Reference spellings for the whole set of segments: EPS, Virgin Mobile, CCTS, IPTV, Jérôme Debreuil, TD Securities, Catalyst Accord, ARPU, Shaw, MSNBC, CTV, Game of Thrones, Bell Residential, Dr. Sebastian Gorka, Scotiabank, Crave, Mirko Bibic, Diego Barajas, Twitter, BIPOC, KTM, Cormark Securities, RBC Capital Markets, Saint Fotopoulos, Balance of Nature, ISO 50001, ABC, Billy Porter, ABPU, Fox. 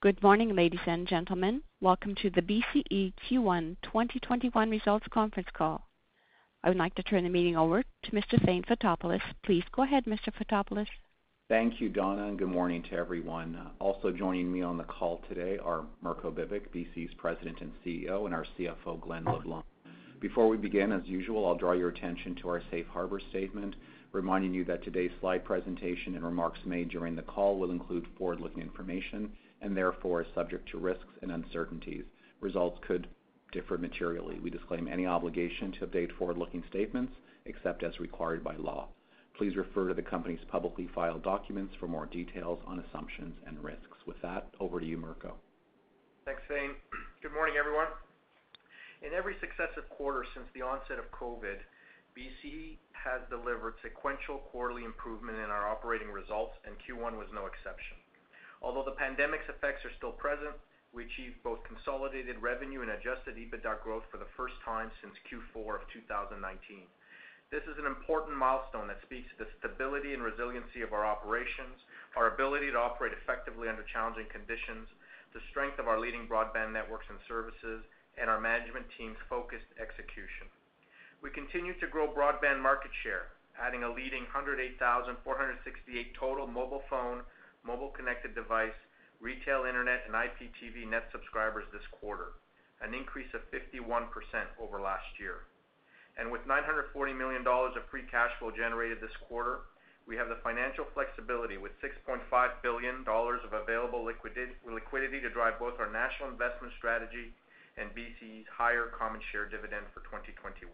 Good morning, ladies and gentlemen. Welcome to the BCE Q1 2021 Results Conference Call. I would like to turn the meeting over to Mr. Saint Fotopoulos. Please go ahead, Mr. Fotopoulos. Thank you, Donna, and good morning to everyone. Also joining me on the call today are Mirko Bibic, BCE's President and CEO, and our CFO, Glenn LeBlanc. Before we begin, as usual, I'll draw your attention to our Safe Harbor Statement, reminding you that today's slide presentation and remarks made during the call will include forward-looking information and therefore is subject to risks and uncertainties. Results could differ materially. We disclaim any obligation to update forward-looking statements except as required by law. Please refer to the company's publicly filed documents for more details on assumptions and risks. With that, over to you, Mirko. Thanks, Zane. Good morning, everyone. In every successive quarter since the onset of COVID, BCE has delivered sequential quarterly improvement in our operating results, and Q1 was no exception. Although the pandemic's effects are still present, we achieved both consolidated revenue and adjusted EBITDA growth for the first time since Q4 of 2019. This is an important milestone that speaks to the stability and resiliency of our operations, our ability to operate effectively under challenging conditions, the strength of our leading broadband networks and services, and our management team's focused execution. We continue to grow broadband market share, adding a leading 108,468 total mobile phone, mobile connected device, retail internet, and IPTV net subscribers this quarter, an increase of 51% over last year. And with $940 million of free cash flow generated this quarter, we have the financial flexibility with $6.5 billion of available liquidity to drive both our national investment strategy and BCE's higher common share dividend for 2021.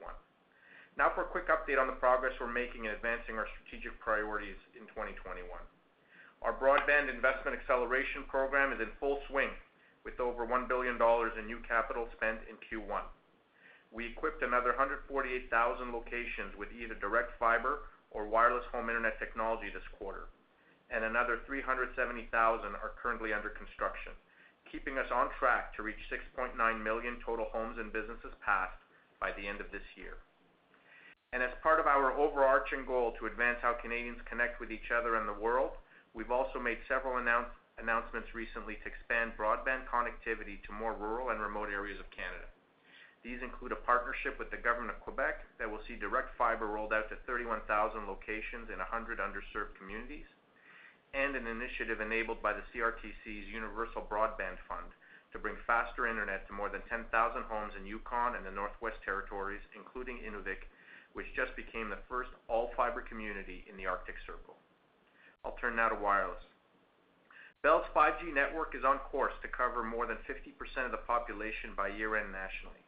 Now for a quick update on the progress we're making in advancing our strategic priorities in 2021. Our broadband investment acceleration program is in full swing with over $1 billion in new capital spent in Q1. We equipped another 148,000 locations with either direct fiber or wireless home internet technology this quarter, and another 370,000 are currently under construction, keeping us on track to reach 6.9 million total homes and businesses passed by the end of this year. And as part of our overarching goal to advance how Canadians connect with each other and the world, we've also made several announcements recently to expand broadband connectivity to more rural and remote areas of Canada. These include a partnership with the Government of Quebec that will see direct fiber rolled out to 31,000 locations in 100 underserved communities, and an initiative enabled by the CRTC's Universal Broadband Fund to bring faster internet to more than 10,000 homes in Yukon and the Northwest Territories, including Inuvik, which just became the first all-fiber community in the Arctic Circle. I'll turn now to wireless. Bell's 5G network is on course to cover more than 50% of the population by year-end nationally.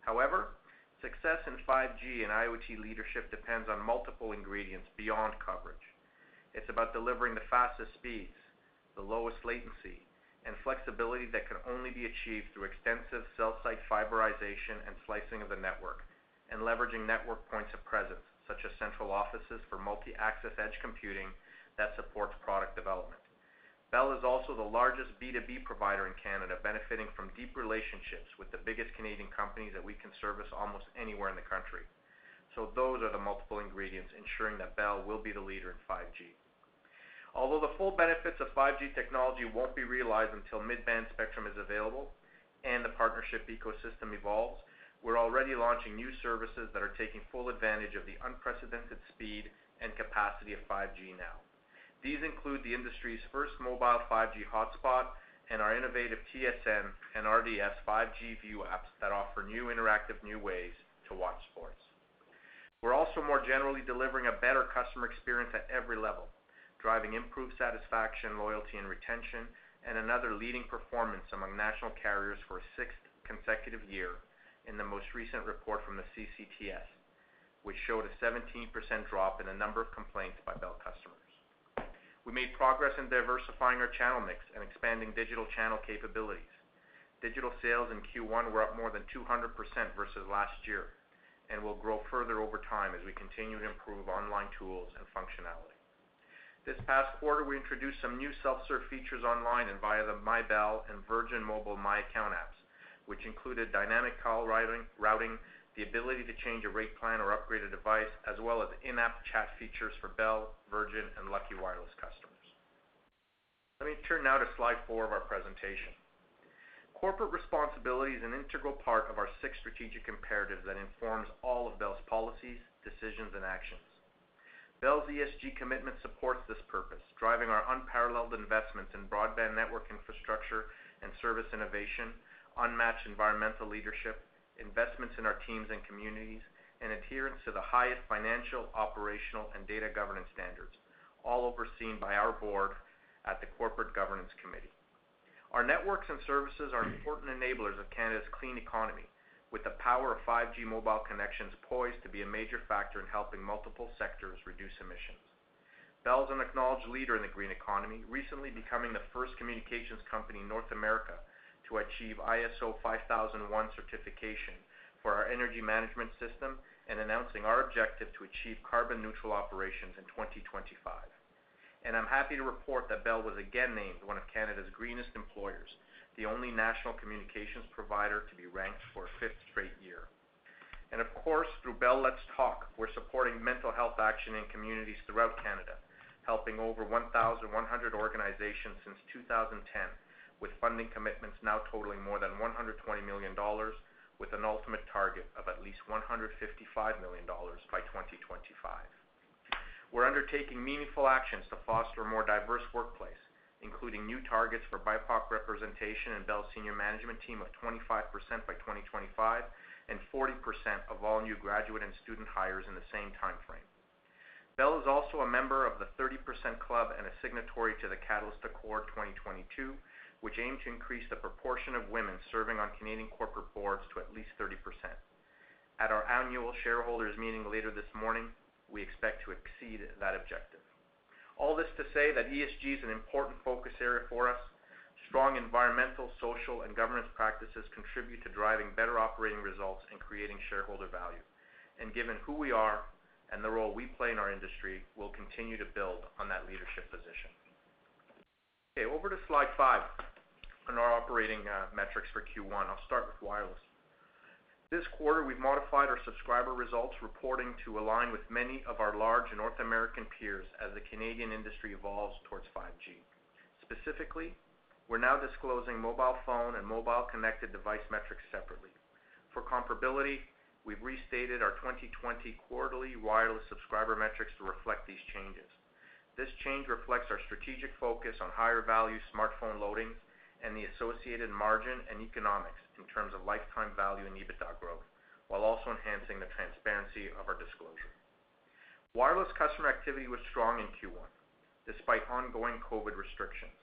However, success in 5G and IoT leadership depends on multiple ingredients beyond coverage. It's about delivering the fastest speeds, the lowest latency, and flexibility that can only be achieved through extensive cell site fiberization and slicing of the network, and leveraging network points of presence, such as central offices for multi-access edge computing that supports product development. Bell is also the largest B2B provider in Canada, benefiting from deep relationships with the biggest Canadian companies that we can service almost anywhere in the country. So those are the multiple ingredients ensuring that Bell will be the leader in 5G. Although the full benefits of 5G technology won't be realized until mid-band spectrum is available and the partnership ecosystem evolves, we're already launching new services that are taking full advantage of the unprecedented speed and capacity of 5G now. These include the industry's first mobile 5G hotspot and our innovative TSN and RDS 5G view apps that offer new interactive new ways to watch sports. We're also more generally delivering a better customer experience at every level, driving improved satisfaction, loyalty, and retention, and another leading performance among national carriers for a sixth consecutive year in the most recent report from the CCTS, which showed a 17% drop in the number of complaints by Bell customers. We made progress in diversifying our channel mix and expanding digital channel capabilities. Digital sales in Q1 were up more than 200% versus last year and will grow further over time as we continue to improve online tools and functionality. This past quarter, we introduced some new self-serve features online and via the MyBell and Virgin Mobile My Account apps, which included dynamic call routing, the ability to change a rate plan or upgrade a device, as well as in-app chat features for Bell, Virgin, and Lucky Wireless customers. Let me turn now to slide 4 of our presentation. Corporate responsibility is an integral part of our 6 strategic imperatives that informs all of Bell's policies, decisions, and actions. Bell's ESG commitment supports this purpose, driving our unparalleled investments in broadband network infrastructure and service innovation, unmatched environmental leadership, investments in our teams and communities, and adherence to the highest financial, operational, and data governance standards, all overseen by our board at the Corporate Governance Committee. Our networks and services are important enablers of Canada's clean economy, with the power of 5G mobile connections poised to be a major factor in helping multiple sectors reduce emissions. Bell is an acknowledged leader in the green economy, recently becoming the first communications company in North America to achieve ISO 50001 certification for our energy management system and announcing our objective to achieve carbon-neutral operations in 2025. And I'm happy to report that Bell was again named one of Canada's greenest employers, the only national communications provider to be ranked for a 5th straight year. And of course, through Bell Let's Talk, we're supporting mental health action in communities throughout Canada, helping over 1,100 organizations since 2010, with funding commitments now totaling more than $120 million, with an ultimate target of at least $155 million by 2025. We're undertaking meaningful actions to foster a more diverse workplace, including new targets for BIPOC representation in Bell's senior management team of 25% by 2025 and 40% of all new graduate and student hires in the same time frame. Bell is also a member of the 30% Club and a signatory to the Catalyst Accord 2022, which aimed to increase the proportion of women serving on Canadian corporate boards to at least 30%. At our annual shareholders meeting later this morning, we expect to exceed that objective. All this to say that ESG is an important focus area for us. Strong environmental, social, and governance practices contribute to driving better operating results and creating shareholder value. And given who we are and the role we play in our industry, we'll continue to build on that leadership position. Okay, over to slide 5 on our operating metrics for Q1. I'll start with wireless. This quarter, we've modified our subscriber results reporting to align with many of our large North American peers as the Canadian industry evolves towards 5G. Specifically, we're now disclosing mobile phone and mobile connected device metrics separately. For comparability, we've restated our 2020 quarterly wireless subscriber metrics to reflect these changes. This change reflects our strategic focus on higher value smartphone loadings and the associated margin and economics in terms of lifetime value and EBITDA growth, while also enhancing the transparency of our disclosure. Wireless customer activity was strong in Q1, despite ongoing COVID restrictions.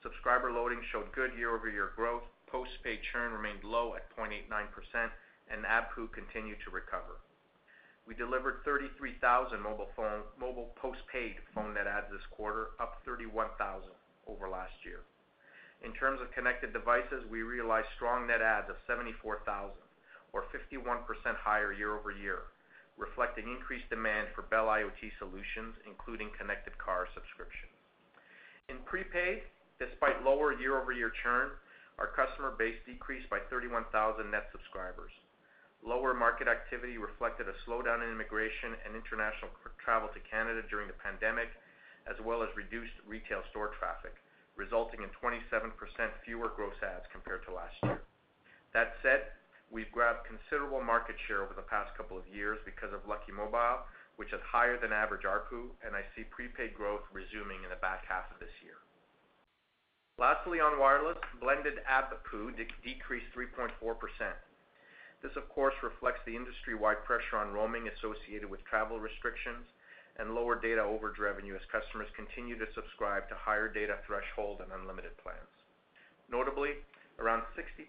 Subscriber loading showed good year-over-year growth, postpaid churn remained low at 0.89%, and ABPU continued to recover. We delivered 33,000 mobile postpaid phone net adds this quarter, up 31,000 over last year. In terms of connected devices, we realized strong net adds of 74,000, or 51% higher year-over-year, reflecting increased demand for Bell IoT solutions, including connected car subscriptions. In prepaid, despite lower year-over-year churn, our customer base decreased by 31,000 net subscribers. Lower market activity reflected a slowdown in immigration and international travel to Canada during the pandemic, as well as reduced retail store traffic, resulting in 27% fewer gross adds compared to last year. That said, we've grabbed considerable market share over the past couple of years because of Lucky Mobile, which is higher than average ARPU, and I see prepaid growth resuming in the back half of this year. Lastly, on wireless, blended ABPU decreased 3.4%. This, of course, reflects the industry-wide pressure on roaming associated with travel restrictions, and lower data overage revenue as customers continue to subscribe to higher data threshold and unlimited plans. Notably, around 60%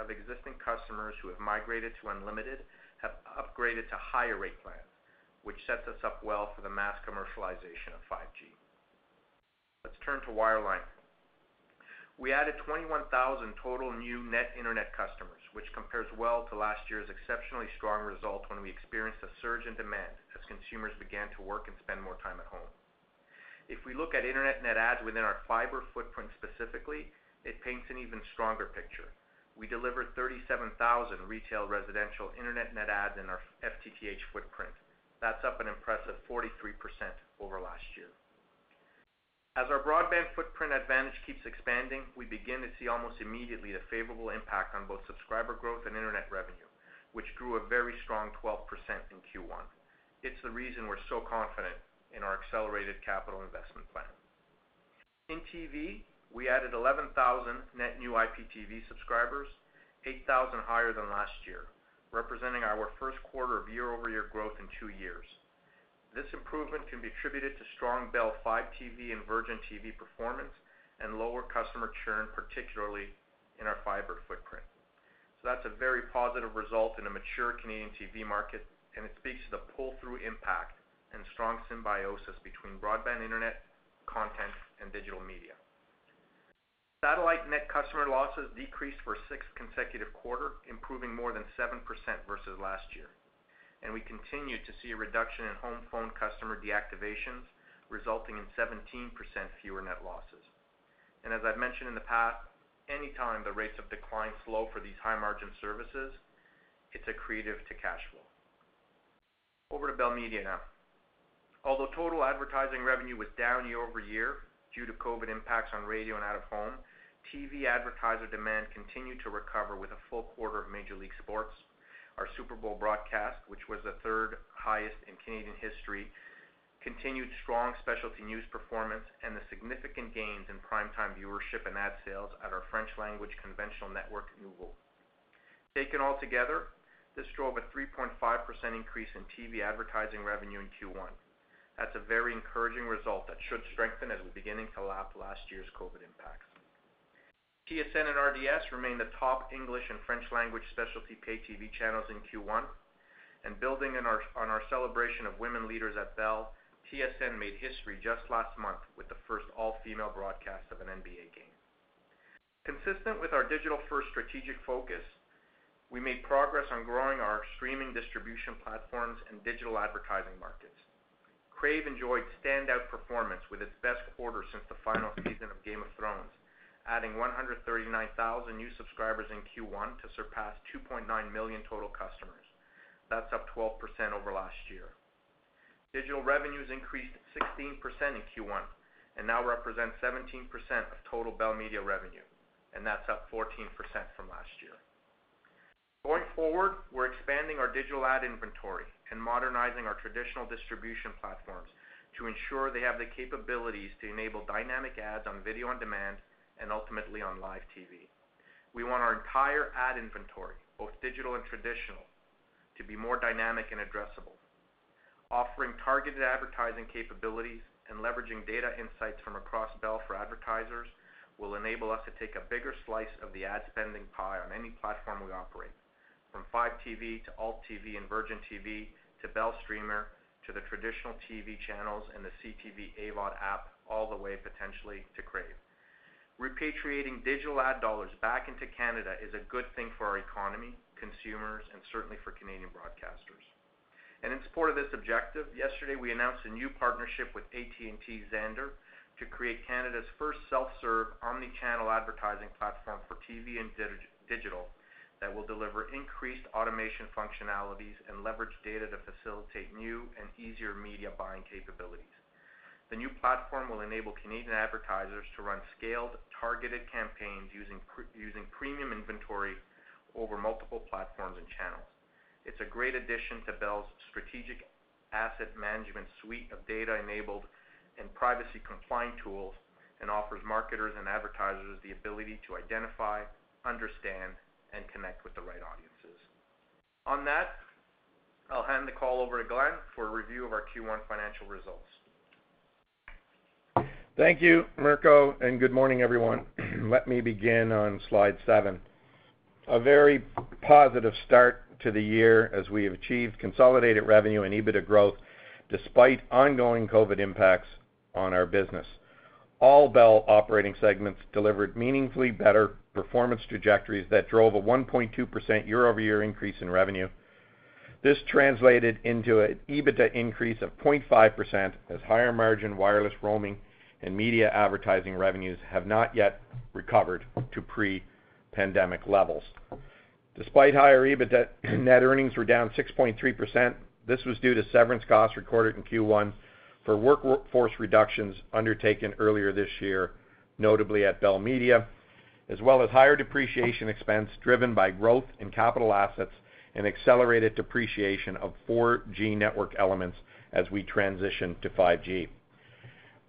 of existing customers who have migrated to unlimited have upgraded to higher rate plans, which sets us up well for the mass commercialization of 5G. Let's turn to wireline. We added 21,000 total new net internet customers, which compares well to last year's exceptionally strong result when we experienced a surge in demand as consumers began to work and spend more time at home. If we look at internet net adds within our fiber footprint specifically, it paints an even stronger picture. We delivered 37,000 retail residential internet net adds in our FTTH footprint. That's up an impressive 43% over last year. As our broadband footprint advantage keeps expanding, we begin to see almost immediately the favorable impact on both subscriber growth and internet revenue, which grew a very strong 12% in Q1. It's the reason we're so confident in our accelerated capital investment plan. In TV, we added 11,000 net new IPTV subscribers, 8,000 higher than last year, representing our first quarter of year-over-year growth in 2 years. This improvement can be attributed to strong Bell Fibe TV and Virgin TV performance and lower customer churn, particularly in our fiber footprint. So that's a very positive result in a mature Canadian TV market, and it speaks to the pull-through impact and strong symbiosis between broadband internet, content, and digital media. Satellite net customer losses decreased for a sixth consecutive quarter, improving more than 7% versus last year. And we continued to see a reduction in home phone customer deactivations, resulting in 17% fewer net losses. And as I've mentioned in the past, anytime the rates of decline slow for these high-margin services, it's accretive to cash flow. Over to Bell Media now. Although total advertising revenue was down year over year due to COVID impacts on radio and out-of-home, TV advertiser demand continued to recover with a full quarter of Major League Sports. Our Super Bowl broadcast, which was the third highest in Canadian history, continued strong specialty news performance, and the significant gains in primetime viewership and ad sales at our French-language conventional network, Noovo. Taken all together, this drove a 3.5% increase in TV advertising revenue in Q1. That's a very encouraging result that should strengthen as we're beginning to lap last year's COVID impacts. TSN and RDS remain the top English and French language specialty pay TV channels in Q1, and building on our celebration of women leaders at Bell, TSN made history just last month with the first all-female broadcast of an NBA game. Consistent with our digital-first strategic focus, we made progress on growing our streaming distribution platforms and digital advertising markets. Crave enjoyed standout performance with its best quarter since the final season of Game of Thrones, adding 139,000 new subscribers in Q1 to surpass 2.9 million total customers. That's up 12% over last year. Digital revenues increased 16% in Q1 and now represent 17% of total Bell Media revenue, and that's up 14% from last year. Going forward, we're expanding our digital ad inventory and modernizing our traditional distribution platforms to ensure they have the capabilities to enable dynamic ads on video on demand and ultimately on live TV. We want our entire ad inventory, both digital and traditional, to be more dynamic and addressable. Offering targeted advertising capabilities and leveraging data insights from across Bell for advertisers will enable us to take a bigger slice of the ad spending pie on any platform we operate, from Fibe TV to Alt TV and Virgin TV to Bell Streamer to the traditional TV channels and the CTV AVOD app, all the way potentially to Crave. Repatriating digital ad dollars back into Canada is a good thing for our economy, consumers, and certainly for Canadian broadcasters. And in support of this objective, yesterday we announced a new partnership with AT&T Xandr to create Canada's first self-serve omni-channel advertising platform for TV and digital that will deliver increased automation functionalities and leverage data to facilitate new and easier media buying capabilities. The new platform will enable Canadian advertisers to run scaled, targeted campaigns using premium inventory over multiple platforms and channels. It's a great addition to Bell's strategic asset management suite of data-enabled and privacy-compliant tools, and offers marketers and advertisers the ability to identify, understand, and connect with the right audiences. On that, I'll hand the call over to Glenn for a review of our Q1 financial results. Thank you, Mirko, and good morning, everyone. Let me begin on slide 7. A very positive start to the year as we have achieved consolidated revenue and EBITDA growth despite ongoing COVID impacts on our business. all Bell operating segments delivered meaningfully better performance trajectories that drove a 1.2% year-over-year increase in revenue. This translated into an EBITDA increase of 0.5% as higher margin wireless roaming and media advertising revenues have not yet recovered to pre-pandemic levels. Despite higher EBITDA, net earnings were down 6.3%. This was due to severance costs recorded in Q1 for workforce reductions undertaken earlier this year, notably at Bell Media, as well as higher depreciation expense driven by growth in capital assets and accelerated depreciation of 4G network elements as we transition to 5G.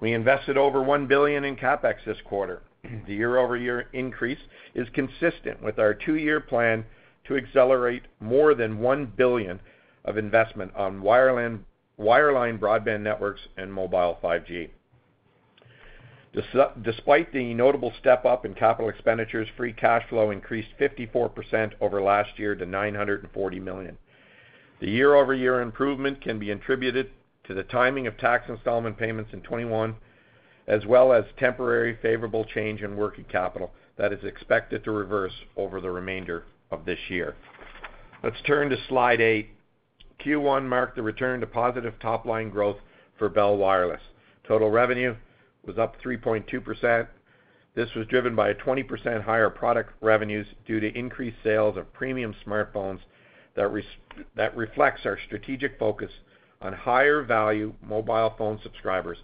We invested over $1 billion in CapEx this quarter. The year-over-year increase is consistent with our two-year plan to accelerate more than $1 billion of investment on wireline broadband networks and mobile 5G. Despite the notable step-up in capital expenditures, free cash flow increased 54% over last year to $940 million. The year-over-year improvement can be attributed to the timing of tax installment payments in 21, as well as temporary favorable change in working capital that is expected to reverse over the remainder of this year. Let's turn to slide 8. Q1 marked the return to positive top-line growth for Bell Wireless. Total revenue was up 3.2%. This was driven by a 20% higher product revenues due to increased sales of premium smartphones that reflects our strategic focus on higher-value mobile phone subscribers,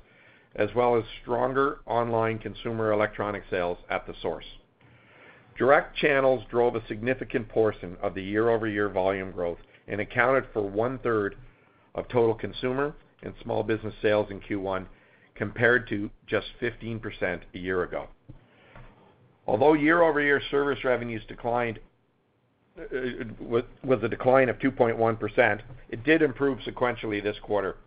as well as stronger online consumer electronic sales at the source. Direct channels drove a significant portion of the year-over-year volume growth and accounted for one-third of total consumer and small business sales in Q1, compared to just 15% a year ago. Although year-over-year service revenues declined with a decline of 2.1%, it did improve sequentially this quarter.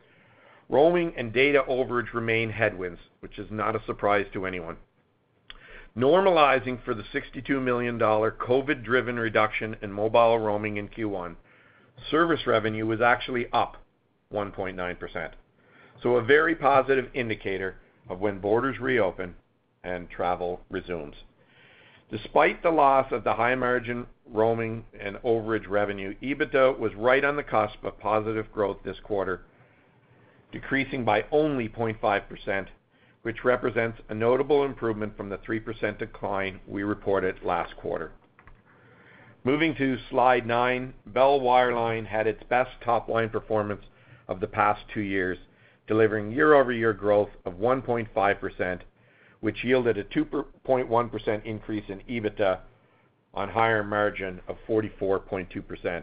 Roaming and data overage remain headwinds, which is not a surprise to anyone. Normalizing for the $62 million COVID-driven reduction in mobile roaming in Q1, service revenue was actually up 1.9%. So a very positive indicator of when borders reopen and travel resumes. Despite the loss of the high-margin roaming and overage revenue, EBITDA was right on the cusp of positive growth this quarter, decreasing by only 0.5%, which represents a notable improvement from the 3% decline we reported last quarter. Moving to slide 9, Bell Wireline had its best top-line performance of the past 2 years, delivering year-over-year growth of 1.5%, which yielded a 2.1% increase in EBITDA on higher margin of 44.2%.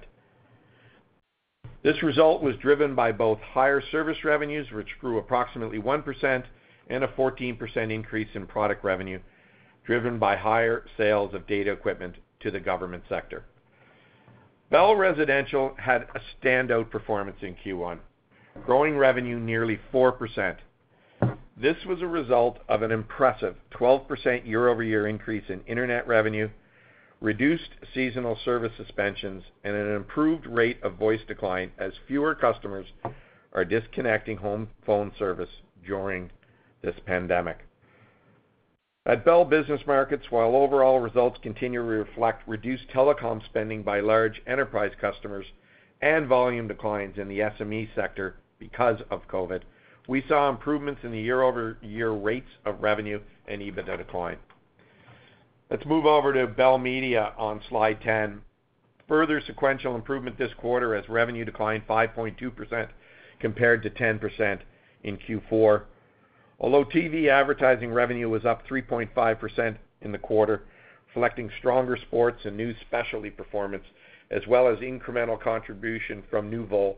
This result was driven by both higher service revenues, which grew approximately 1%, and a 14% increase in product revenue, driven by higher sales of data equipment to the government sector. Bell Residential had a standout performance in Q1, growing revenue nearly 4%. This was a result of an impressive 12% year-over-year increase in internet revenue, reduced seasonal service suspensions, and an improved rate of voice decline as fewer customers are disconnecting home phone service during this pandemic. At Bell Business Markets, while overall results continue to reflect reduced telecom spending by large enterprise customers and volume declines in the SME sector because of COVID, we saw improvements in the year-over-year rates of revenue and EBITDA decline. Let's move over to Bell Media on slide 10. Further sequential improvement this quarter as revenue declined 5.2% compared to 10% in Q4. Although TV advertising revenue was up 3.5% in the quarter, reflecting stronger sports and news specialty performance, as well as incremental contribution from Noovo,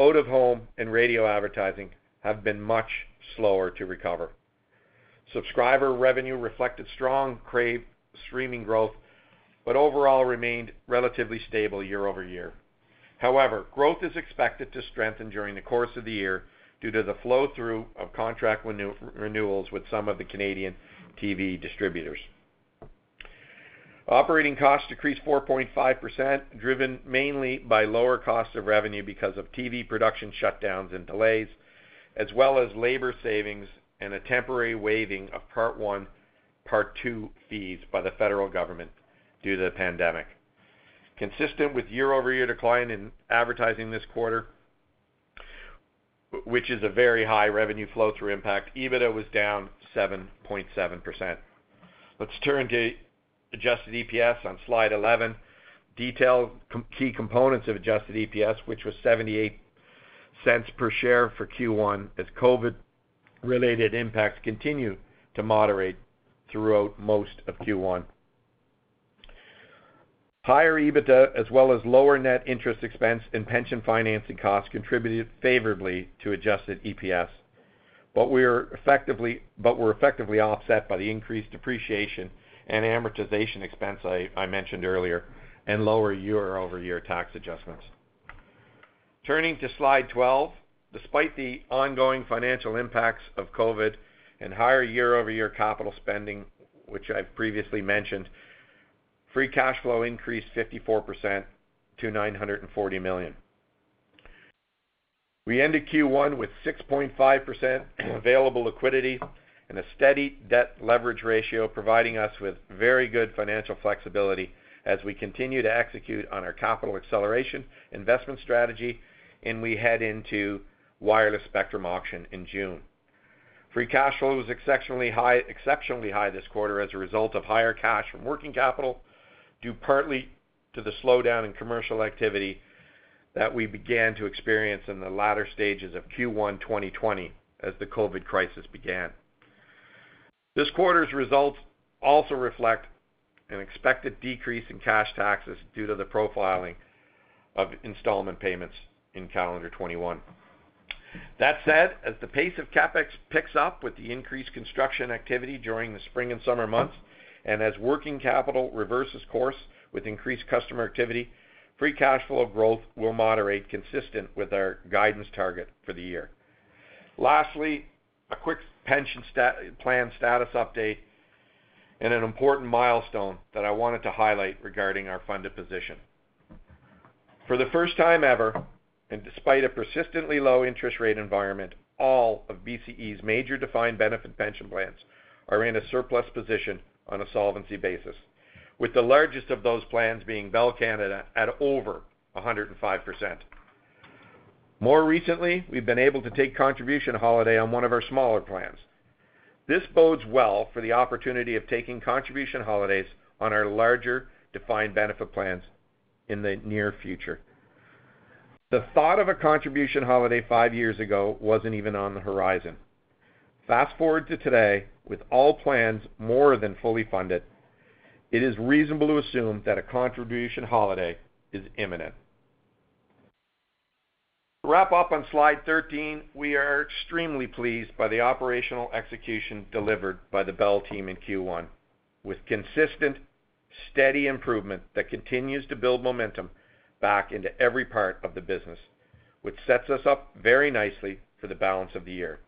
out-of-home and radio advertising have been much slower to recover. Subscriber revenue reflected strong Crave streaming growth, but overall remained relatively stable year over year. However, growth is expected to strengthen during the course of the year due to the flow-through of contract renewals with some of the Canadian TV distributors. Operating costs decreased 4.5%, driven mainly by lower cost of revenue because of TV production shutdowns and delays, as well as labor savings and a temporary waiving of Part 1, Part 2 fees by the federal government due to the pandemic. Consistent with year-over-year decline in advertising this quarter, which is a very high revenue flow-through impact, EBITDA was down 7.7%. Let's turn to adjusted EPS on slide 11. Detailed key components of adjusted EPS, which was 78 cents per share for Q1, as COVID-related impacts continue to moderate throughout most of Q1. Higher EBITDA, as well as lower net interest expense and pension financing costs, contributed favorably to adjusted EPS, but were effectively offset by the increased depreciation and amortization expense I mentioned earlier, and lower year-over-year tax adjustments. Turning to slide 12, despite the ongoing financial impacts of COVID and higher year-over-year capital spending, which I've previously mentioned, free cash flow increased 54% to $940 million. We ended Q1 with 6.5% available liquidity and a steady debt leverage ratio, providing us with very good financial flexibility as we continue to execute on our capital acceleration investment strategy, and we head into wireless spectrum auction in June. Free cash flow was exceptionally high this quarter as a result of higher cash from working capital, due partly to the slowdown in commercial activity that we began to experience in the latter stages of Q1 2020 as the COVID crisis began. This quarter's results also reflect an expected decrease in cash taxes due to the profiling of installment payments in calendar 21. That said, as the pace of CapEx picks up with the increased construction activity during the spring and summer months, and as working capital reverses course with increased customer activity, free cash flow growth will moderate, consistent with our guidance target for the year. Lastly, a quick pension plan status update and an important milestone that I wanted to highlight regarding our funded position. For the first time ever, and despite a persistently low interest rate environment, all of BCE's major defined benefit pension plans are in a surplus position on a solvency basis, with the largest of those plans being Bell Canada at over 105%. More recently, we've been able to take contribution holiday on one of our smaller plans. This bodes well for the opportunity of taking contribution holidays on our larger defined benefit plans in the near future. The thought of a contribution holiday 5 years ago wasn't even on the horizon. Fast forward to today, with all plans more than fully funded, it is reasonable to assume that a contribution holiday is imminent. To wrap up on slide 13, we are extremely pleased by the operational execution delivered by the Bell team in Q1, with consistent, steady improvement that continues to build momentum back into every part of the business, which sets us up very nicely for the balance of the year.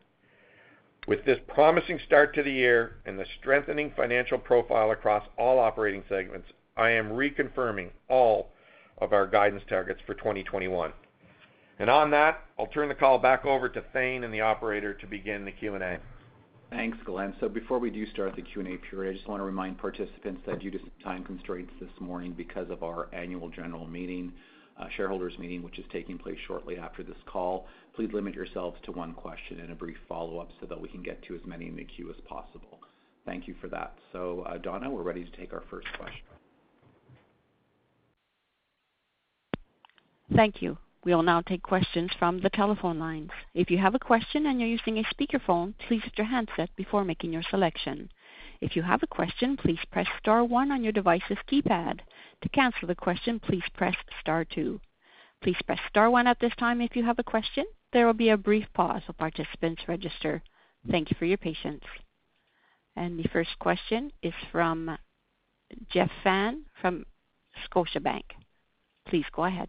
With this promising start to the year and the strengthening financial profile across all operating segments, I am reconfirming all of our guidance targets for 2021. And on that, I'll turn the call back over to Thane and the operator to begin the Q&A. Thanks, Glenn. So before we do start the Q&A period, I just want to remind participants that due to some time constraints this morning because of our annual general meeting, shareholders meeting, which is taking place shortly after this call, please limit yourselves to one question and a brief follow-up so that we can get to as many in the queue as possible. Thank you for that. So, Donna, we're ready to take our first question. Thank you. We will now take questions from the telephone lines. If you have a question and you're using a speakerphone, please lift your handset before making your selection. If you have a question, please press star 1 on your device's keypad. To cancel the question, please press star 2. Please press star 1 at this time if you have a question. There will be a brief pause while participants register. Thank you for your patience. And the first question is from Jeff Fan from Scotiabank. Please go ahead.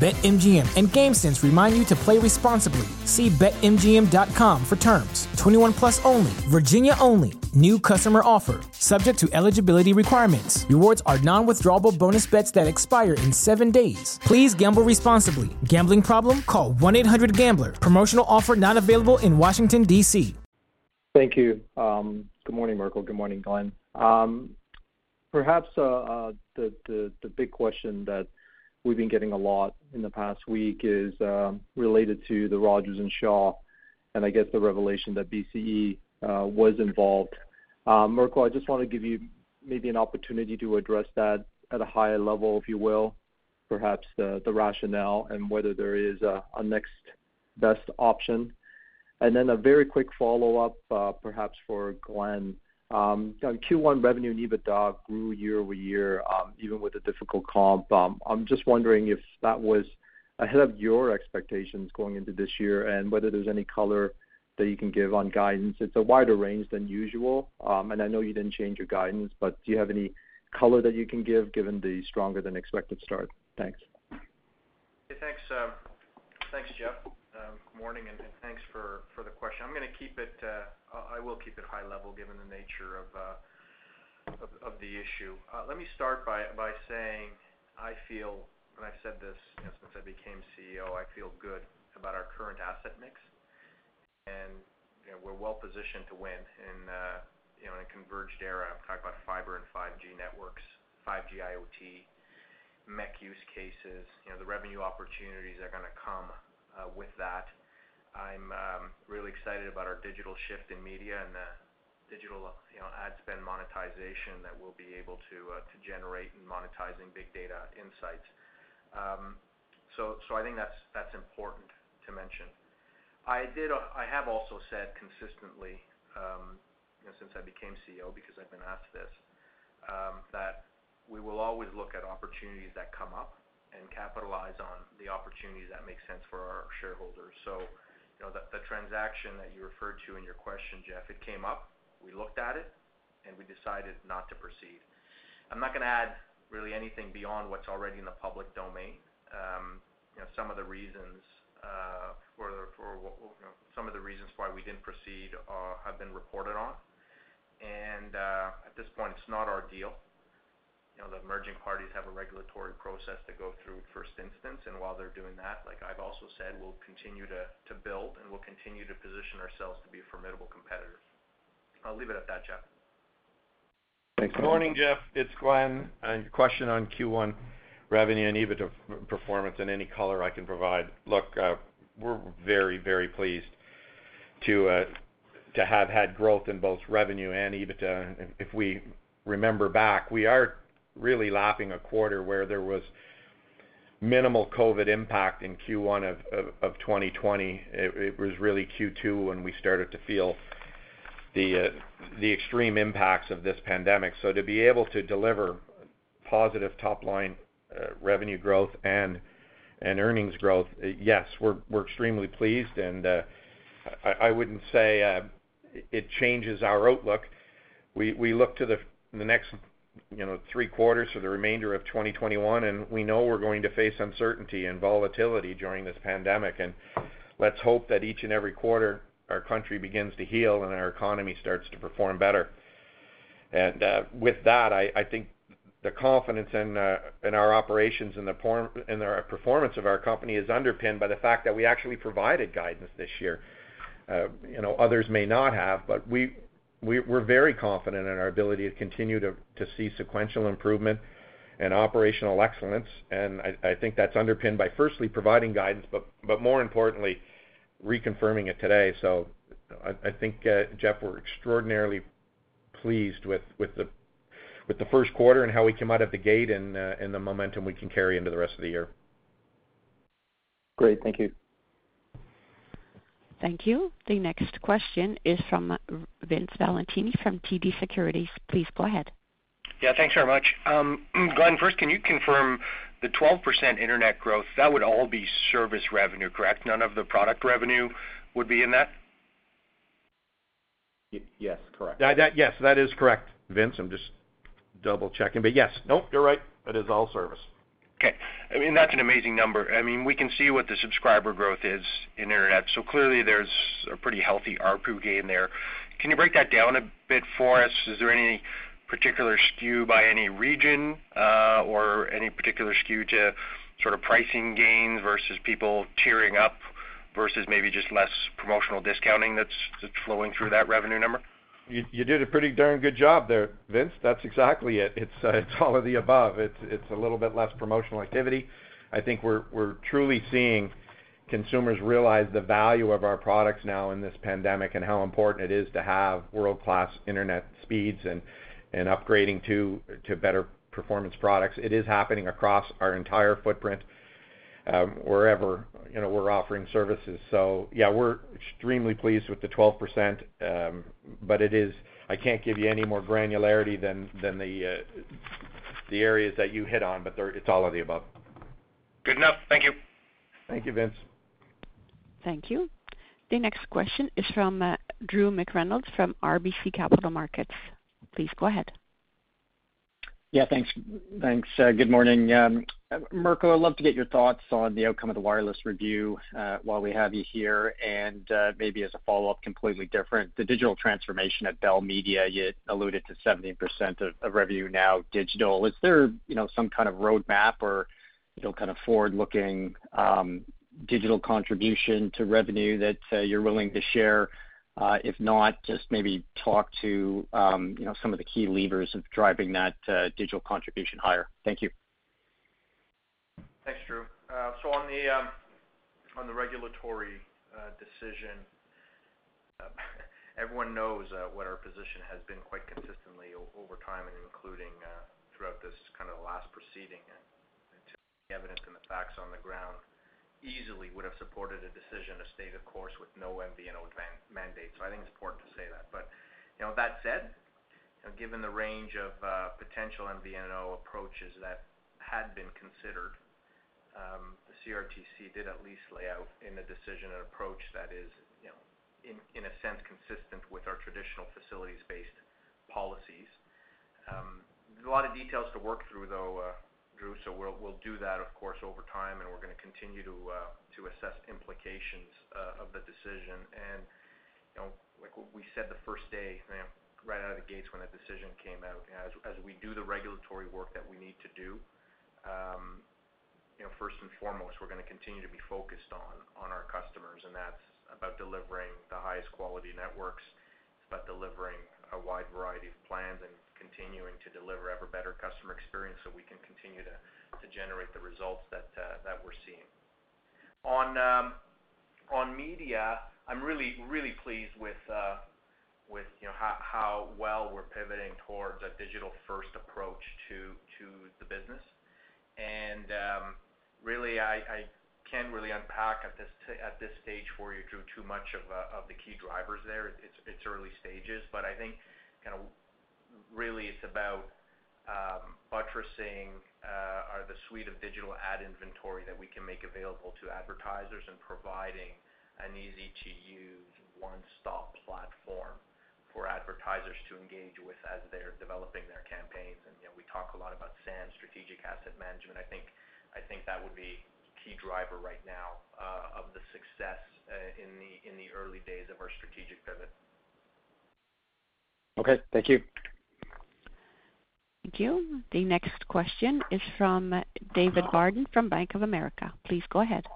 BetMGM and GameSense remind you to play responsibly. See BetMGM.com for terms. 21 plus only. Virginia only. New customer offer. Subject to eligibility requirements. Rewards are non-withdrawable bonus bets that expire in 7 days. Please gamble responsibly. Gambling problem? Call 1-800-GAMBLER. Promotional offer not available in Washington, D.C. Thank you. Good morning, Mirko. Good morning, Glenn. Perhaps the big question that we've been getting a lot in the past week is related to the Rogers and Shaw, and I guess the revelation that BCE was involved. Mirko, I just want to give you maybe an opportunity to address that at a higher level, if you will, perhaps the rationale and whether there is a next best option. And then a very quick follow-up, perhaps for Glenn. Q1 revenue and EBITDA grew year over year, even with a difficult comp. I'm just wondering if that was ahead of your expectations going into this year and whether there's any color that you can give on guidance. It's a wider range than usual, and I know you didn't change your guidance, but do you have any color that you can give given the stronger than expected start? Thanks. Hey, thanks, Jeff. Good morning, and thanks for the question. I'm going to keep it. I will keep it high level, given the nature of the issue. Let me start by saying I feel, and I've said this since I became CEO, I feel good about our current asset mix, and we're well positioned to win in a converged era. I'm talking about fiber and 5G networks, 5G IoT, MEC use cases. The revenue opportunities are going to come. With that, I'm really excited about our digital shift in media and the digital ad spend monetization that we'll be able to generate in monetizing big data insights. So I think that's important to mention. I have also said consistently since I became CEO, because I've been asked this, that we will always look at opportunities that come up and capitalize on the opportunities that make sense for our shareholders. So, the transaction that you referred to in your question, Jeff, it came up, we looked at it, and we decided not to proceed. I'm not going to add really anything beyond what's already in the public domain. Some of the reasons why we didn't proceed have been reported on, and at this point, it's not our deal. The emerging parties have a regulatory process to go through first instance, and while they're doing that, like I've also said, we'll continue to build, and we'll continue to position ourselves to be a formidable competitor. I'll leave it at that, Jeff. Thanks. Good morning, Jeff. It's Glenn. Your question on Q1 revenue and EBITDA performance and any color I can provide. Look, we're very, very pleased to have had growth in both revenue and EBITDA. If we remember back, we are really lapping a quarter where there was minimal COVID impact in Q1 of 2020. It was really Q2 when we started to feel the extreme impacts of this pandemic. So to be able to deliver positive top-line revenue growth and earnings growth, yes, we're extremely pleased, and I wouldn't say it changes our outlook. We look to the next 3 quarters for the remainder of 2021, and we know we're going to face uncertainty and volatility during this pandemic, and let's hope that each and every quarter our country begins to heal and our economy starts to perform better. And with that, I think the confidence in our operations and our performance of our company is underpinned by the fact that we actually provided guidance this year. Others may not have, but we're very confident in our ability to continue to see sequential improvement and operational excellence, and I think that's underpinned by firstly providing guidance, but more importantly, reconfirming it today. So I think, Jeff, we're extraordinarily pleased with the first quarter and how we came out of the gate and the momentum we can carry into the rest of the year. Great, thank you. Thank you. The next question is from Vince Valentini from TD Securities. Please go ahead. Yeah, thanks very much. Glenn, first, can you confirm the 12% internet growth, that would all be service revenue, correct? None of the product revenue would be in that? Yes, correct. Yes, that is correct, Vince. I'm just double-checking. But yes, nope, you're right. That is all service. Okay. I mean, that's an amazing number. I mean, we can see what the subscriber growth is in internet, so clearly there's a pretty healthy ARPU gain there. Can you break that down a bit for us? Is there any particular skew by any region or any particular skew to sort of pricing gains versus people tiering up versus maybe just less promotional discounting that's flowing through that revenue number? You did a pretty darn good job there, Vince. That's exactly it. It's all of the above. It's a little bit less promotional activity. I think we're truly seeing consumers realize the value of our products now in this pandemic and how important it is to have world-class internet speeds and upgrading to better performance products. It is happening across our entire footprint, wherever we're offering services. So yeah, we're extremely pleased with the 12%, but it is, I can't give you any more granularity than the areas that you hit on, but it's all of the above. Good enough. Thank you. Thank you, Vince. Thank you. The next question is from Drew McReynolds from RBC Capital Markets. Please go ahead. Yeah, thanks. Good morning. Mirko, I'd love to get your thoughts on the outcome of the wireless review while we have you here, and maybe as a follow-up, completely different. The digital transformation at Bell Media, you alluded to 70% of revenue now digital. Is there, some kind of roadmap or, kind of forward-looking digital contribution to revenue that you're willing to share? If not, just maybe talk to some of the key levers of driving that digital contribution higher. Thank you. Thanks, Drew. So on the regulatory decision, everyone knows what our position has been quite consistently over time, and including throughout this kind of last proceeding. The evidence and the facts on the ground easily would have supported a decision to stay the course with no MVNO mandate. So I think it's important to say that. But, that said, given the range of potential MVNO approaches that had been considered, the CRTC did at least lay out in the decision an approach that is, in a sense, consistent with our traditional facilities-based policies. There's a lot of details to work through, though, Drew, so we'll do that, of course, over time, and we're going to continue to assess implications of the decision. And like we said the first day, right out of the gates when the decision came out, as we do the regulatory work that we need to do, first and foremost, we're going to continue to be focused on our customers, and that's about delivering the highest quality networks. It's about delivering a wide variety of plans and continuing to deliver ever better customer experience so we can continue to generate the results that we're seeing. On media, I'm really, really pleased with how well we're pivoting towards a digital-first approach to the business. And really, I can't really unpack at this stage for you, Drew, too much of the key drivers there. It's early stages, but I think kind of really it's about buttressing the suite of digital ad inventory that we can make available to advertisers and providing an easy-to-use one-stop platform for advertisers to engage with as they're developing their campaigns. And we talk a lot about SAM, strategic asset management. I think that would be key driver right now of the success in the early days of our strategic pivot. Okay, thank you. Thank you. The next question is from David Barden from Bank of America. Please go ahead.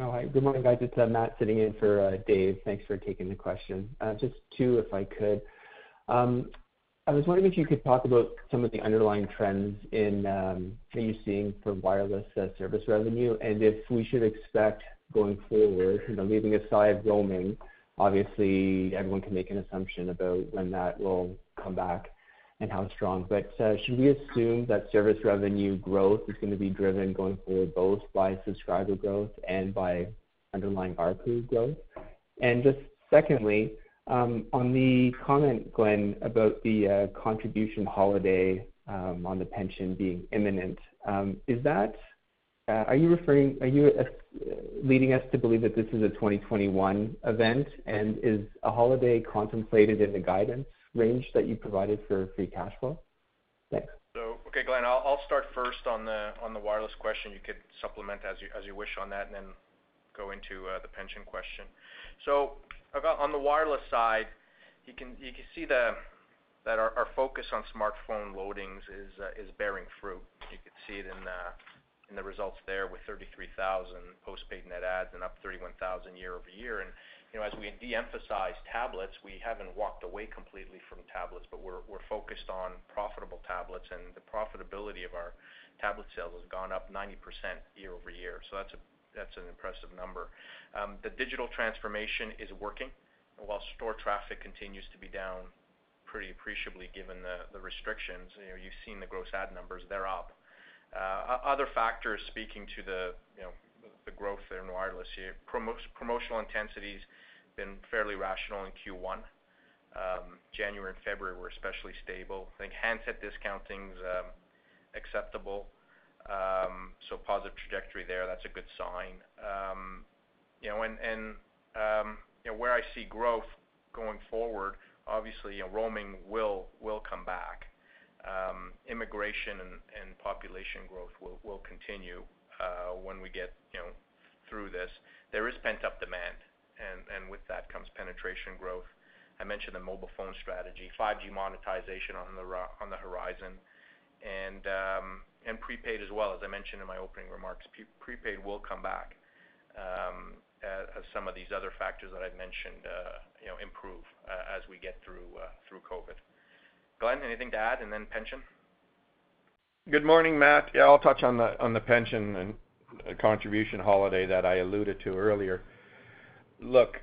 All right. Good morning, guys. It's Matt sitting in for Dave. Thanks for taking the question. Just two, if I could. I was wondering if you could talk about some of the underlying trends in that you're seeing for wireless service revenue, and if we should expect going forward, leaving aside roaming, obviously everyone can make an assumption about when that will come back and how strong, but should we assume that service revenue growth is going to be driven going forward both by subscriber growth and by underlying ARPU growth? And just secondly, on the comment, Glenn, about the contribution holiday on the pension being imminent, is that leading us to believe that this is a 2021 event, and is a holiday contemplated in the guidance range that you provided for free cash flow? Thanks. So, okay, Glenn, I'll start first on the wireless question. You could supplement as you wish on that, and then go into the pension question. So, on the wireless side, you can see that our focus on smartphone loadings is bearing fruit. You can see it in the results there, with 33,000 postpaid net adds and up 31,000 year over year. And you know, as we de-emphasize tablets, we haven't walked away completely from tablets, but we're focused on profitable tablets, and the profitability of our tablet sales has gone up 90% year over year. So that's an impressive number. The digital transformation is working, while store traffic continues to be down pretty appreciably given the restrictions. You know, you've seen the gross ad numbers; they're up. Other factors speaking to the growth there in wireless here. Promotional intensity's been fairly rational in Q1. January and February were especially stable. I think handset discounting's acceptable, so positive trajectory there. That's a good sign. Where I see growth going forward, obviously, roaming will come back. Immigration and population growth will continue when we get through this. There is pent-up demand, and with that comes penetration growth. I mentioned the mobile phone strategy, 5G monetization on the horizon, and prepaid as well. As I mentioned in my opening remarks, prepaid will come back as some of these other factors that I've mentioned improve as we get through COVID. Glenn, anything to add? And then pension. Good morning, Matt. Yeah, I'll touch on the pension and contribution holiday that I alluded to earlier. Look,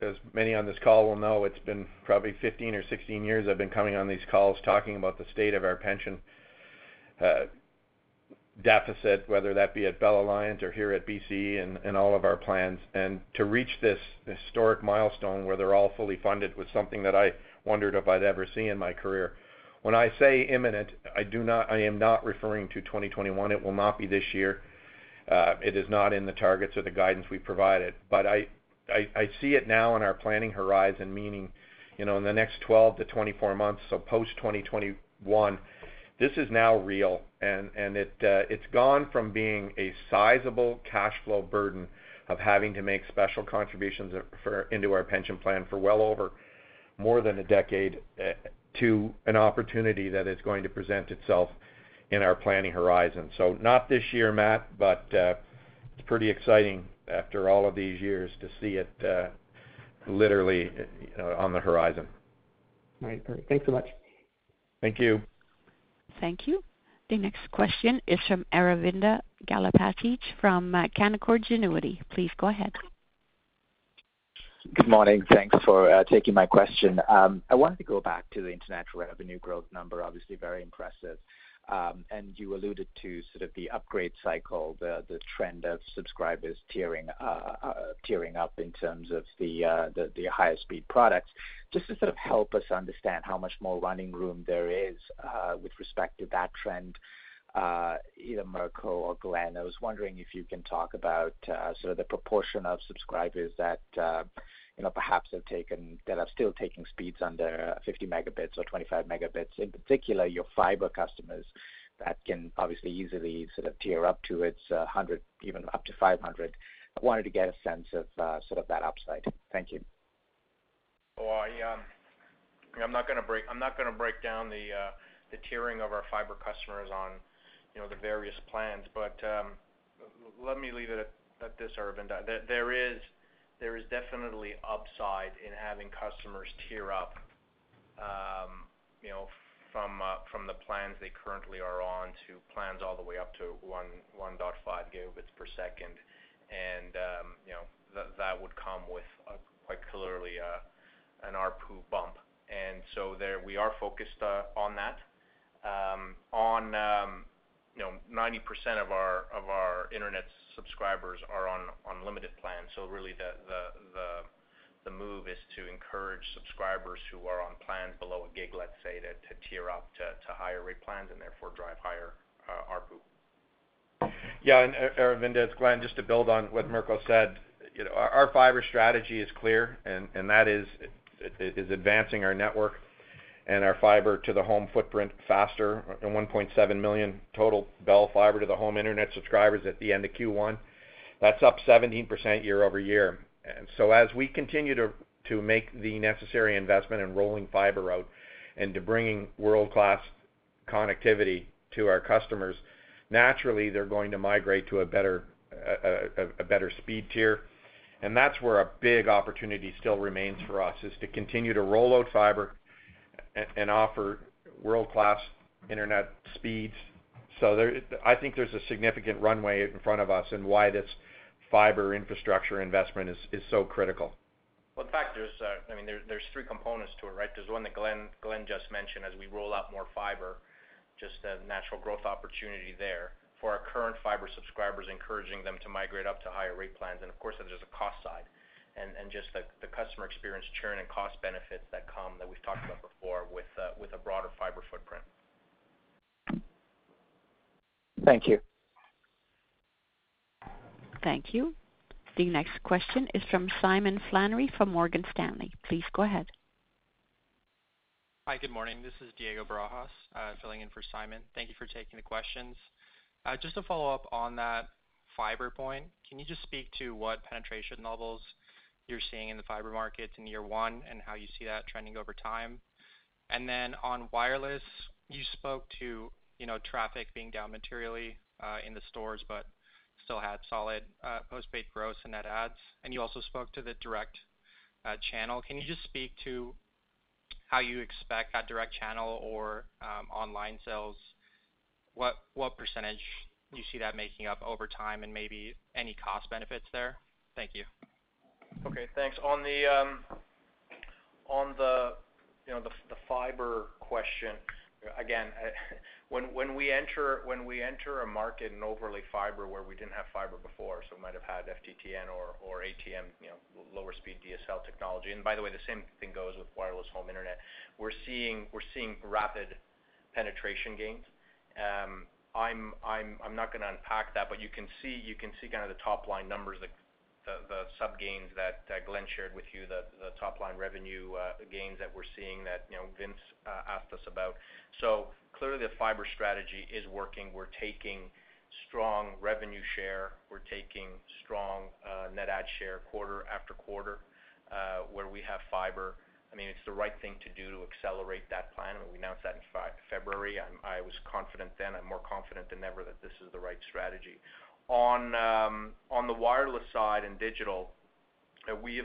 as many on this call will know, it's been probably 15 or 16 years I've been coming on these calls talking about the state of our pension deficit, whether that be at Bell Alliance or here at BCE and all of our plans. And to reach this historic milestone where they're all fully funded was something that I wondered if I'd ever see in my career. When I say imminent, I am not referring to 2021. It will not be this year. It is not in the targets or the guidance we provided. But I see it now on our planning horizon, meaning, in the next 12 to 24 months, so post 2021, this is now real, and it's gone from being a sizable cash flow burden of having to make special contributions into our pension plan for well over more than a decade to an opportunity that is going to present itself in our planning horizon. So not this year, Matt, but it's pretty exciting after all of these years to see it literally on the horizon. All right, perfect. Thanks so much. Thank you. Thank you. The next question is from Aravinda Galappatthige from Canaccord Genuity. Please go ahead. Good morning. Thanks for taking my question. I wanted to go back to the international revenue growth number, obviously very impressive. And you alluded to sort of the upgrade cycle, the trend of subscribers tiering up in terms of the higher speed products. Just to sort of help us understand how much more running room there is with respect to that trend, either Mirko or Glenn, I was wondering if you can talk about sort of the proportion of subscribers that perhaps are still taking speeds under 50 megabits or 25 megabits. In particular, your fiber customers that can obviously easily sort of tier up to its 100, even up to 500. I wanted to get a sense of sort of that upside. Thank you. Oh, I'm not going to break down the tiering of our fiber customers on the various plans, but let me leave it at this, Aravinda. There is definitely upside in having customers tier up, from the plans they currently are on to plans all the way up to 1.5 gigabits per second, and that would come with quite clearly an ARPU bump, and so there we are focused on that. you know, 90% of our internet subscribers are on limited plans. So really the move is to encourage subscribers who are on plans below a gig, let's say, to tier up to higher rate plans and therefore drive higher ARPU. Yeah, and Aravinda, it's Glenn. Just to build on what Mirko said, you know, our fiber strategy is clear, and that is advancing our network and our fiber to the home footprint faster. 1.7 million total Bell fiber to the home internet subscribers at the end of Q1. That's up 17% year over year. And so as we continue to make the necessary investment in rolling fiber out and to bringing world-class connectivity to our customers, naturally they're going to migrate to a better speed tier. And that's where a big opportunity still remains for us, is to continue to roll out fiber and offer world-class internet speeds. So I think there's a significant runway in front of us, and why this fiber infrastructure investment is so critical. Well, in fact, there's three components to it, right? There's one that Glenn just mentioned, as we roll out more fiber, just a natural growth opportunity there for our current fiber subscribers, encouraging them to migrate up to higher rate plans. And of course, there's a cost side and just the customer experience churn and cost benefits that come, that we've talked about before, with a broader fiber footprint. Thank you. Thank you. The next question is from Simon Flannery from Morgan Stanley. Please go ahead. Hi, good morning. This is Diego Barajas filling in for Simon. Thank you for taking the questions. Just to follow up on that fiber point, can you just speak to what penetration levels you're seeing in the fiber markets in year one and how you see that trending over time? And then on wireless, you spoke to, you know, traffic being down materially in the stores, but still had solid postpaid gross and net ads. And you also spoke to the direct channel. Can you just speak to how you expect that direct channel or online sales, what percentage you see that making up over time, and maybe any cost benefits there? Thank you. Okay, thanks. On the fiber question, again, when we enter a market in overlay fiber where we didn't have fiber before, so we might have had FTTN or ATM, you know, lower speed DSL technology. And by the way, the same thing goes with wireless home internet. We're seeing rapid penetration gains. I'm not going to unpack that, but you can see kind of the top line numbers, the sub gains that Glenn shared with you, the top line revenue gains that we're seeing that, you know, Vince asked us about. So clearly the fiber strategy is working. We're taking strong revenue share. We're taking strong net ad share quarter after quarter where we have fiber. I mean, it's the right thing to do to accelerate that plan. I mean, we announced that in February. I was confident then. I'm more confident than ever that this is the right strategy. On the wireless side and digital, we're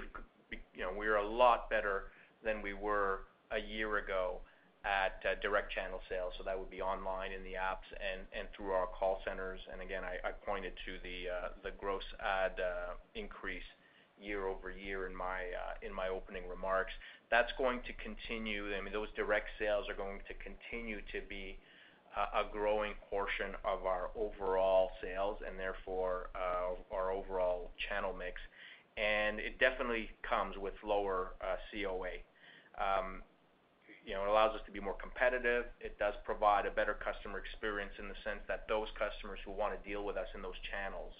a lot better than we were a year ago at direct channel sales. So that would be online in the apps and through our call centers. And again, I pointed to the gross ad increase year over year in my opening remarks. That's going to continue. I mean, those direct sales are going to continue to be a growing portion of our overall sales and therefore our overall channel mix. And it definitely comes with lower COA. You know, it allows us to be more competitive. It does provide a better customer experience in the sense that those customers who want to deal with us in those channels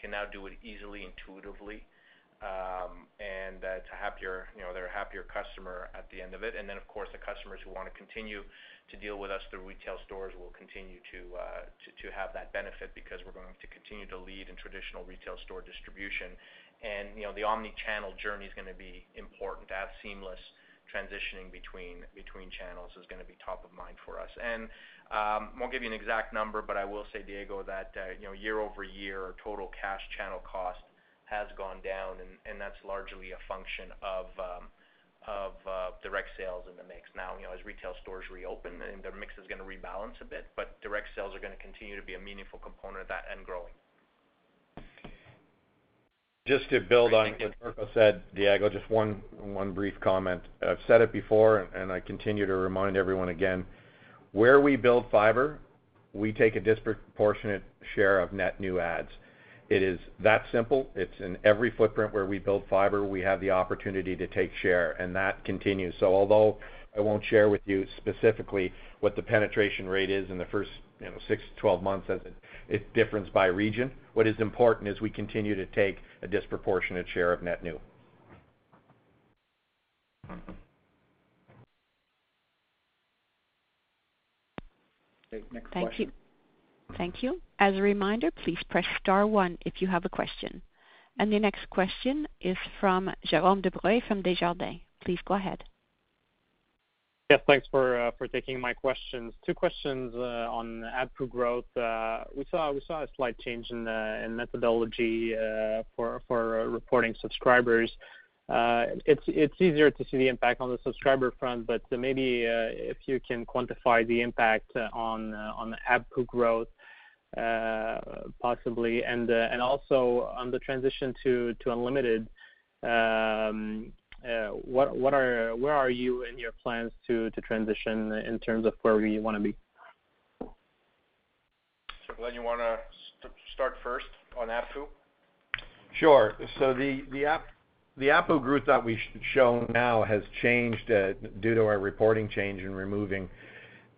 can now do it easily, intuitively. It's a happier, you know, they're a happier customer at the end of it. And then, of course, the customers who want to continue to deal with us through retail stores will continue to have that benefit, because we're going to continue to lead in traditional retail store distribution. And, you know, the omni-channel journey is going to be important. To have seamless transitioning between channels is going to be top of mind for us. And won't give you an exact number, but I will say, Diego, that you know, year over year, total cash channel cost has gone down, and that's largely a function of direct sales in the mix. Now, you know, as retail stores reopen, I think their mix is going to rebalance a bit, but direct sales are going to continue to be a meaningful component of that and growing. Just to build on what Mirko said, Diego, just one brief comment. I've said it before, and I continue to remind everyone again, where we build fiber, we take a disproportionate share of net new ads. It is that simple. It's in every footprint where we build fiber, we have the opportunity to take share, and that continues. So although I won't share with you specifically what the penetration rate is in the first 6 to 12 months as it differs by region, what is important is we continue to take a disproportionate share of net new. Okay, next question. Thank you. Thank you. As a reminder, please press star one if you have a question. And the next question is from Jérôme Debreuil from Desjardins. Please go ahead. Yes, thanks for taking my questions. Two questions on ARPU growth. We saw a slight change in methodology for reporting subscribers. It's easier to see the impact on the subscriber front, but maybe if you can quantify the impact on ARPU growth, possibly, and also on the transition to unlimited. Where are you in your plans to transition in terms of where you want to be? So Glenn, you want to start first on ARPU? Sure. So the ARPU growth that we show now has changed due to our reporting change in removing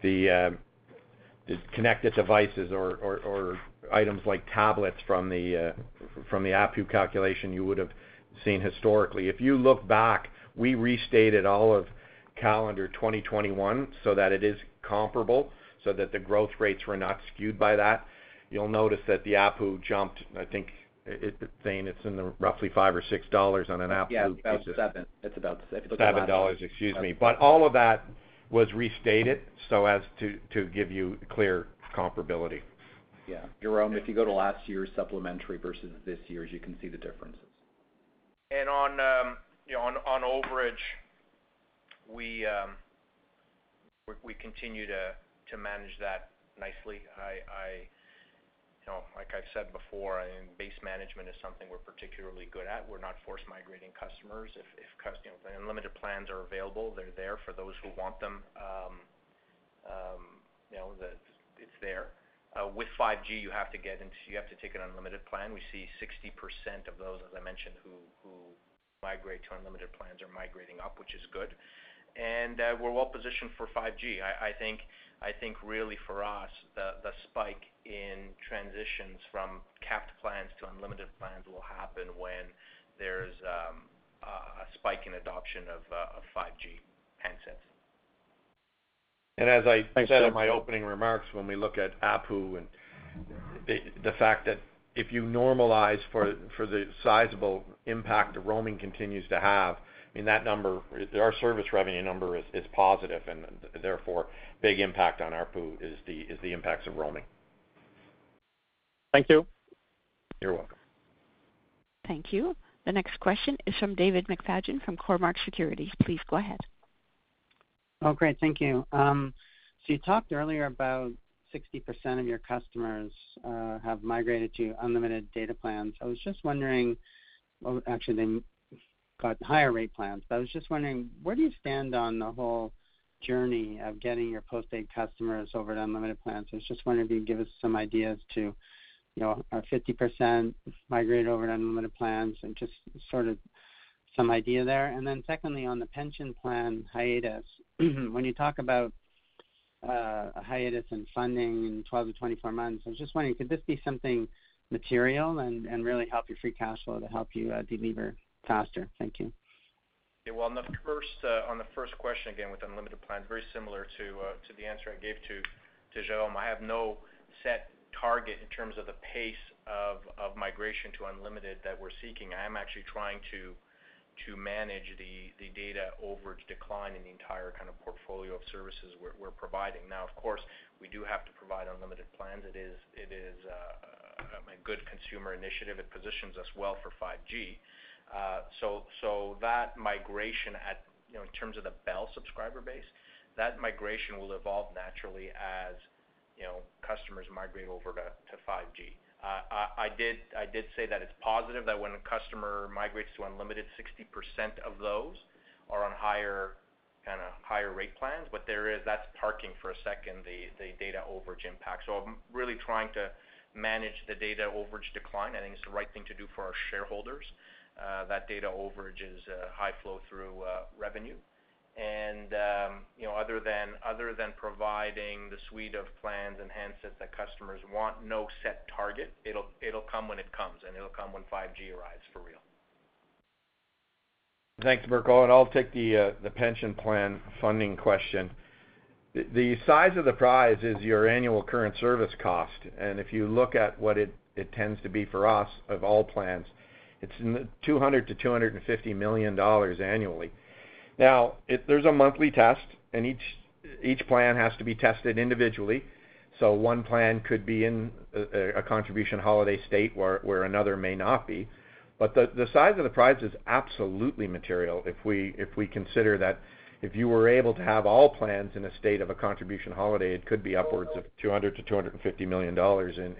the connected devices or items like tablets from the ARPU calculation you would have seen historically. If you look back, we restated all of calendar 2021 so that it is comparable, so that the growth rates were not skewed by that. You'll notice that the ARPU jumped, I think, it's in the roughly $5 or $6 on an absolute basis. Yeah, about basis. $7. It's about $7. Excuse me. But all of that was restated so as to give you clear comparability. Yeah, Jerome, if you go to last year's supplementary versus this year's, you can see the differences. And on overage, we continue to manage that nicely. Like I've said before, base management is something we're particularly good at. We're not force migrating customers. If unlimited plans are available, they're there for those who want them. It's there. With 5G, you have to take an unlimited plan. We see 60% of those, as I mentioned, who migrate to unlimited plans are migrating up, which is good. And we're well positioned for 5G. I think really for us, the spike in transitions from capped plans to unlimited plans will happen when there's a spike in adoption of 5G handsets. And as I said in my opening remarks, when we look at ARPU and the fact that if you normalize for the sizable impact the roaming continues to have, that number, our service revenue number is positive, and therefore big impact on ARPU is the impacts of roaming. Thank you. You're welcome. Thank you. The next question is from David McFadgen from Cormark Securities. Please go ahead. Oh, great. Thank you. So you talked earlier about 60% of your customers have migrated to unlimited data plans. I was just wondering, well, actually they got higher rate plans, but I was just wondering, where do you stand on the whole journey of getting your postpaid customers over to unlimited plans? I was just wondering if you could give us some ideas to, are 50% migrate over to unlimited plans, and just sort of some idea there. And then secondly, on the pension plan hiatus, when you talk about a hiatus in funding in 12 to 24 months, I was just wondering, could this be something material and really help your free cash flow to help you deliver faster? Thank you. Yeah, well, on the first question, again, with unlimited plans, very similar to the answer I gave to Jerome. I have no set target in terms of the pace of migration to unlimited that we're seeking. I am actually trying to manage the data overage decline in the entire kind of portfolio of services we're providing. Now, of course, we do have to provide unlimited plans. It is a good consumer initiative. It positions us well for 5G. So that migration in terms of the Bell subscriber base, that migration will evolve naturally as customers migrate over to 5G. I did say that it's positive that when a customer migrates to unlimited, 60% of those are on higher kind of higher rate plans, but there is, that's parking for a second, the data overage impact. So I'm really trying to manage the data overage decline. I think it's the right thing to do for our shareholders. That data overage is high flow through revenue. And other than providing the suite of plans and handsets that customers want, no set target. It'll come when it comes, and it'll come when 5G arrives for real. Thanks, Mirko, and I'll take the pension plan funding question. The size of the prize is your annual current service cost, and if you look at what it tends to be for us of all plans, it's in the $200 to $250 million annually. Now, there's a monthly test, and each plan has to be tested individually. So one plan could be in a contribution holiday state where another may not be. But the size of the prize is absolutely material if we consider that if you were able to have all plans in a state of a contribution holiday, it could be upwards of $200 to $250 million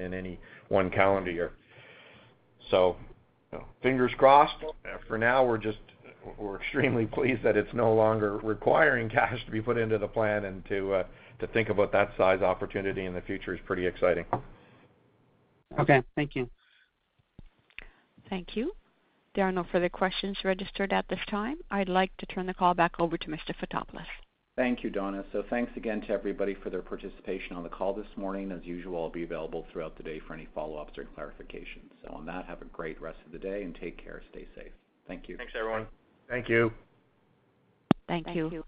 in any one calendar year. So, fingers crossed. For now, we're extremely pleased that it's no longer requiring cash to be put into the plan, and to think about that size opportunity in the future is pretty exciting. Okay, thank you. Thank you. There are no further questions registered at this time. I'd like to turn the call back over to Mr. Fotopoulos. Thank you, Donna. So thanks again to everybody for their participation on the call this morning. As usual, I'll be available throughout the day for any follow-ups or clarifications. So on that, have a great rest of the day and take care. Stay safe. Thank you. Thanks, everyone. Thank you. Thank you.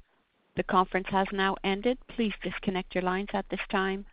The conference has now ended. Please disconnect your lines at this time,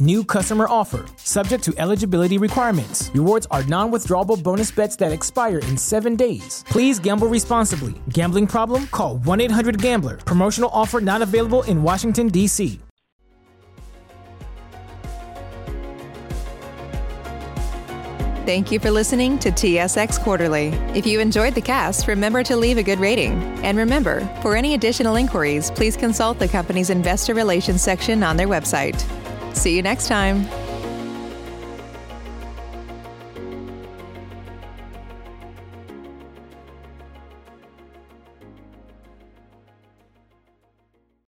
New customer offer. Subject to eligibility requirements. Rewards are non-withdrawable bonus bets that expire in 7 days. Please gamble responsibly. Gambling problem? Call 1-800-GAMBLER. Promotional offer not available in Washington, D.C. Thank you for listening to TSX Quarterly. If you enjoyed the cast, remember to leave a good rating. And remember, for any additional inquiries, please consult the company's investor relations section on their website. See you next time.